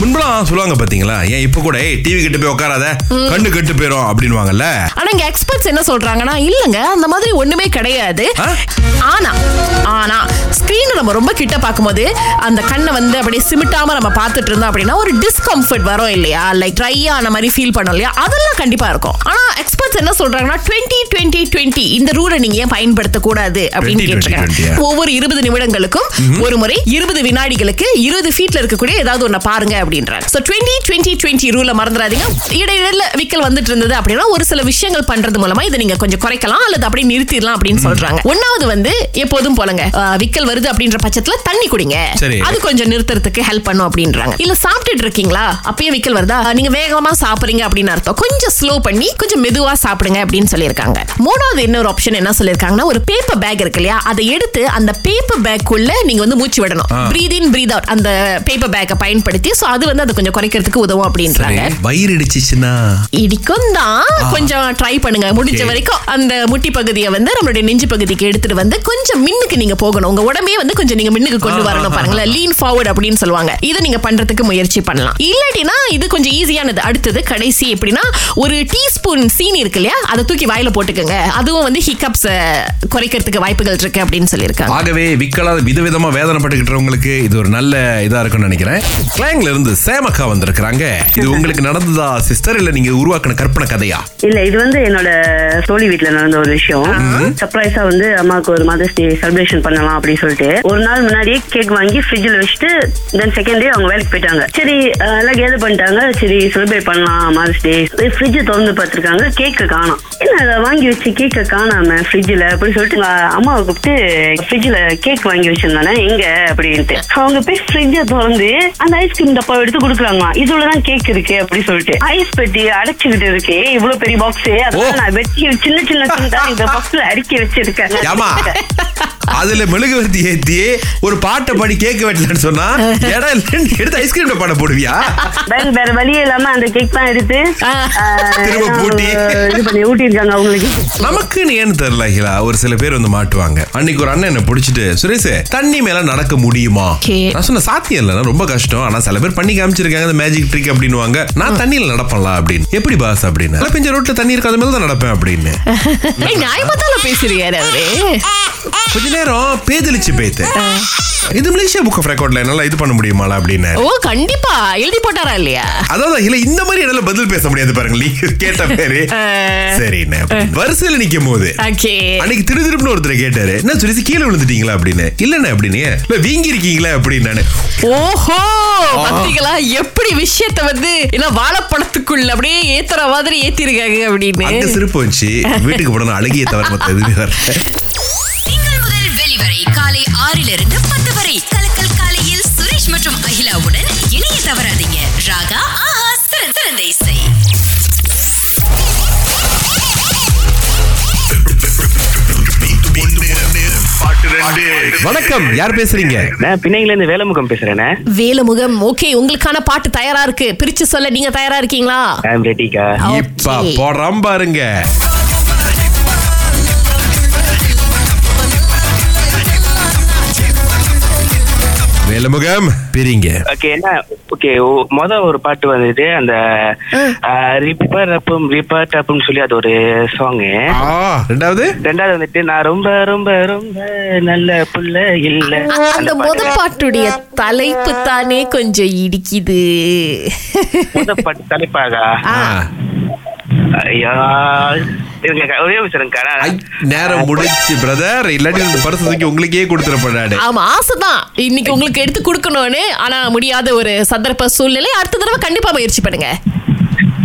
முன்பெல்லாம் சொல்லுவாங்க பாத்தீங்களா, ஏன் இப்ப கூட டிவி கிட்ட போய் உட்காராத, கண்ணு கெட்டு போயிடும் அப்படின்வாங்கல்ல. ஆனா இங்க எக்ஸ்பர்ட்ஸ் என்ன சொல்றாங்கன்னா, இல்லங்க அந்த மாதிரி ஒண்ணுமே கிடையாது. ஆனா ஆனா ஸ்கிரீனை நம்ம ரொம்ப கிட்ட பாக்கும்போது அந்த கண்ணை வந்து அப்படியே சிமிட்டாம நம்ம பாத்துட்டு இருந்தோம் அப்படின்னா ஒரு டிஸ்கம்ஃபர்ட் வரும் இல்லையா, லைக் ட்ரை ஆன மாதிரி ஃபீல் பண்ணோம் இல்லையா, அதெல்லாம் கண்டிப்பா இருக்கும். ஆனா எக்ஸ்பர்ட்ஸ் என்ன சொல்றாங்கன்னா 20-20-20 இந்த ரூலை நீங்க ஏன் பயன்படுத்தக்கூடாது அப்படின்னு கேட்டிருக்காங்க. ஒவ்வொரு 20 நிமிடங்களுக்கும் ஒரு முறை 20 வினாடிகளுக்கு 20 ஃபீட்ல இருக்கக்கூடிய ஏதாவது ஒன்ன பாருங்க அப்படின்றாங்க. சோ 20-20-20 ரூலை மறந்துடாதீங்க. இடையில விக்கல் வந்துட்டு இருந்தது அப்படின்னா ஒரு சில விஷயங்கள் பண்றது மூலமா இதை நீங்க கொஞ்சம் குறைக்கலாம் அல்லது அப்படியே நிறுத்திடலாம் அப்படின்னு சொல்றாங்க. ஒன்னாவது வந்து எப்போதும் போலங்க விக்கல் வருது அப்படின்ற பட்சத்துல தண்ணி குடிங்க, அது கொஞ்சம் நிறுத்துறதுக்கு ஹெல்ப் பண்ணும் அப்படின்றாங்க. இல்ல சாப்பிட்டுட்டு இருக்கீங்களா அப்பயே விக்கல் வருதா, நீங்க வேகமா சாப்பிடுறீங்க அப்படின்னு அர்த்தம், கொஞ்சம் ஸ்லோ பண்ணி கொஞ்சம் மெதுவா சாப்பிடுங்க அப்படின்னு சொல்லியிருக்காங்க. மூணாவது இன்னொரு ஆப்ஷன் என்ன சொல்லியிருக்காங்கன்னா, ஒரு பேப்பர் பேக் இருக்கு இல்லையா, அதை எடுத்து அந்த பேப்பர் பேக்குள்ள நீங்க வந்து மூச்சு விடணும், பிரீத் இன் பிரீத் அவுட் அந்த பேப்பர் பேக்கை பயன்படுத்தி. சோ அது வந்து அது கொஞ்சம் குறைக்கிறதுக்கு உதவும் அப்படின்றாங்க. வயிறு இடிச்சிச்சுனா இடிக்கும் தான், கொஞ்சம் ட்ரை பண்ணுங்க. முடிஞ்ச வரைக்கும் அந்த முட்டி பகுதியை வந்து நம்மளுடைய நெஞ்சு பகுதிக்கு எடுத்துட்டு வந்து கொஞ்சம் மின்னுக்கு நீங்க போகணும், உங்க உடம்பே வந்து கொஞ்சம் நீங்க மின்னுக்கு கொண்டு வரணும். பாருங்களா, லீன் ஃபார்வர்ட் அப்படின்னு சொல்லுவாங்க. இதை நீங்க பண்றதுக்கு முயற்சி பண்ணலாம். இல்லாட்டினா இது கொஞ்சம் ஈஸியானது. அடுத்தது கடைசி எப்படின்னா, ஒரு டீஸ்பூன் சீனி இருக்கு இல்லையா, அதை தூக்கி வாயில போட்டுக்கோங்க. அதுவும் வந்து ஹிக்கப்ஸ் குறைக்கிறதுக்கு வாய்ப்புகள் இருக்கு அப்படின்னு சொல்லியிருக்காங்க. ஆகவே விக்கலாத விதவிதமா வேதனைப்பட்டுக்கிட்டவங்களுக்கு இது ஒரு நல்ல இதா இருக்கும்னு நினைக்கிறேன். கிளாங்ல இருந்து சேமக்கா வந்திருக்காங்க. இது உங்களுக்கு நடந்ததா சிஸ்டர், இல்ல நீங்க உருவாக்கின கற்பனை கதையா? இல்ல இது வந்து என்னோட தோழி வீட்டுல நடந்த ஒரு விஷயம். சர்ப்ரைஸா வந்து அம்மாவுக்கு ஒரு மதர்ஸ் டே செலிப்ரேஷன் பண்ணலாம் அப்படின்னு சொல்லிட்டு ஒரு நாள் முன்னாடியே கேக் வாங்கி ஃப்ரிட்ஜில் வச்சுட்டு தென் செகண்ட் டே அவங்க வேலைக்கு போயிட்டாங்க. சரி எல்லாம் கேதர் பண்ணிட்டாங்க, சரி செலிப்ரேட் பண்ணலாம் மதர்ஸ் டே. ஃப்ரிட்ஜை திறந்து பார்த்துருக்காங்க, கேக்கை காணோம். ஏன்னா அதை வாங்கி வச்சு கேக்கை காணாம ஃப்ரிட்ஜில் அப்படின்னு சொல்லிட்டு அம்மாவை கூப்பிட்டு, ஃப்ரிட்ஜில் கேக் வாங்கி வச்சிருந்தானே எங்க அப்படின்ட்டு. அவங்க போய் ஃப்ரிட்ஜை திறந்து அந்த ஐஸ்கிரீம் டப்பா எடுத்து கொடுக்குறாங்களா, இதுலதான் கேக் இருக்கு அப்படி சொல்லிட்டு. ஐஸ் பெட்டி அடைச்சுக்கிட்டு இருக்கு, இவ்வளவு பெரிய பாக்ஸ், அதெல்லாம் நான் வெட்டி சின்ன சின்ன இந்த பாக்ஸ்ல அடுக்கி வச்சிருக்கேன். அதுல மெழுகுவர்த்தி ஏத்தி ஒரு பாட்டை பாடி கேக் வெட்டலன்னு சொன்னா எடுத்து ஐஸ்கிரீம்ல பாட போடுவியா? வேற வழியே இல்லாம அந்த கேக் தான் எடுத்து திரும்ப பூட்டி இது பண்ணி ஊட்டிருக்காங்க அவங்களுக்கு. நமக்குன்னு ஏன்னு தெரியல, ஒரு சில பேர் வந்து மாட்டுவாங்க. அன்னைக்கு ஒரு அண்ணன் என்ன பிடிச்சிட்டு, சுரேஷ் தண்ணி மேல நடக்க முடியுமா, நான் சொன்ன சாத்தியம் இல்ல, ரொம்ப கஷ்டம், ஆனா சில பேர் பண்ணி காமிச்சிருக்காங்க இந்த மேஜிக் ட்ரிக் அப்படின்னுவாங்க. நான் தண்ணியில நடப்பலாம் அப்படின்னு. எப்படி பாஸ் அப்படின்னு, நல்ல பெஞ்ச ரோட்ல தண்ணி இருக்காத மேல தான் நடப்பேன் அப்படின்னு. கொஞ்ச நேரம் பேதளிச்சு பேத்து இது மலேசியா புக் ஆஃப் ரெக்கார்ட்ல என்னால இது பண்ண முடியுமா அப்படின்னு. ஓ கண்டிப்பா எழுதி போட்டாரா இல்லையா? அதான் இல்ல இந்த மாதிரி என்னால பதில் பேச முடியாது பாருங்க, கேட்ட பேரு சரின்னு வரிசையில நிக்கும் போது அன்னைக்கு திரு திருப்புன்னு ஒருத்தர் கேட்டாரு, என்ன சுரேஷ் கீழே விழுந்துட்டீங்களா அப்படின்னு. இல்லண்ணே அப்படின்னு, இல்ல வீங்கி இருக்கீங்களா அப்படின்னு நானு. ஓஹோ பாத்தீங்களா எப்படி விஷயத்த வந்து ஏன்னா வாழைப்பழத்துக்குள்ள அப்படியே ஏத்துற மாதிரி ஏத்தி இருக்காங்க அப்படின்னு அங்க சிரிப்பு வந்துச்சு. வீட்டுக்கு போடணும் அழகிய தவறு. வெளிவரை காலை 6 to 10 வரை கலக்கல் காலையில் சுரேஷ் மற்றும் அகிலாவுடன் இணைய தவறாதீங்க. ராகா ஆஹா சிறந்த இசை. வணக்கம், யார் பேசுறீங்க? நான் பிணையில இருந்து வேலமுகம் பேசுறேன். வேலமுகம், ஓகே. உங்களுக்கான பாட்டு தயாரா இருக்கு, பிரிச்சு சொல்ல நீங்க தயாரா இருக்கீங்களா? ஐம் ரெடிக்கா. இப்ப போறோம் பாருங்க. வேலமுகம் பிரிங்க. ஓகே என்ன, ஓகே மொத ஒரு பாட்டு வந்துட்டு அந்த ரிப்பர் ரப்பும் ரிப்பர் ரப்பும் சொல்லி அது ஒரு சாங். ரெண்டாவது வந்துட்டு நான் ரொம்ப ரொம்ப ரொம்ப நல்ல புள்ள இல்ல. அந்த மொத பாட்டுடைய தலைப்பு தானே கொஞ்சம் இடிக்குது. மொத பாட்டு தலைப்பாகா? ஐயா நேரம் முடிச்சு பிரதர், இல்லாட்டி பரிசுக்கு உங்களுக்கே கொடுத்துறப்படாது. ஆமா ஆசைதான் இன்னைக்கு உங்களுக்கு எடுத்து கொடுக்கணும்னு, ஆனா முடியாத ஒரு சந்தர்ப்ப சூழ்நிலை. அடுத்த தடவை கண்டிப்பா முயற்சி பண்ணுங்க.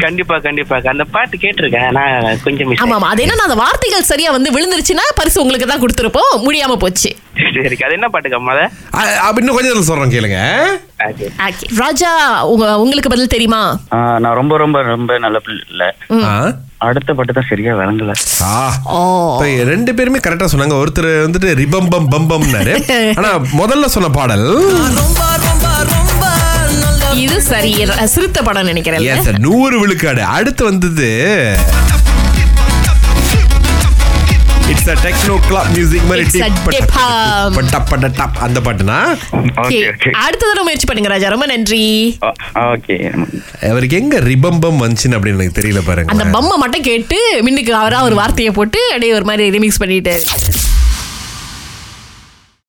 கண்டிப்பா கண்டிப்பா அந்த பாட்டு கேட்டிருக்கேன் நான் கொஞ்சம். ஆமா ஆமா, அது என்ன அந்த வார்த்தைகள் சரியா வந்து விழுந்துருச்சுன்னா பரிசு உங்களுக்கு தான் கொடுத்துருப்போம், முடியாம போச்சு. சரி அது என்ன பாட்டுங்க மொத அப்படின்னு கொஞ்சம் சொல்றேன் கேளுங்க. ராஜா உங்களுக்கு பதில் தெரியுமா? நான் ரொம்ப ரொம்ப ரொம்ப நல்ல பிள்ளை. அடுத்த பாட்டு தான் சரியா விளங்கல. ரெண்டு பேருமே கரெக்டா சொன்னாங்க. ஒருத்தர் வந்துட்டு ரிபம் பம் பம் பம்னாரு, ஆனா முதல்ல சொன்ன பாடல் இது சரி, சிறுத்த படம் நினைக்கிறேன். 100 விழுக்காடு. அடுத்து வந்தது it's a techno club music மாதிரி டிப் பட்ட பட்ட டப் அந்த பாட்டுனா. ஓகே ஓகே அடுத்து தடவை முயற்சி பண்ணுங்க ராஜா. ரொம்ப நன்றி. ஓகே அவருக்கு எங்க ரிபம்பம் வந்துச்சு அப்படி எனக்கு தெரியல பாருங்க. அந்த பம்மை மட்டும் கேட்டு மின்னுக்கு அவரா ஒரு வார்த்தையை போட்டு அப்படியே ஒரு மாதிரி ரிமிக்ஸ் பண்ணிட்டாரு.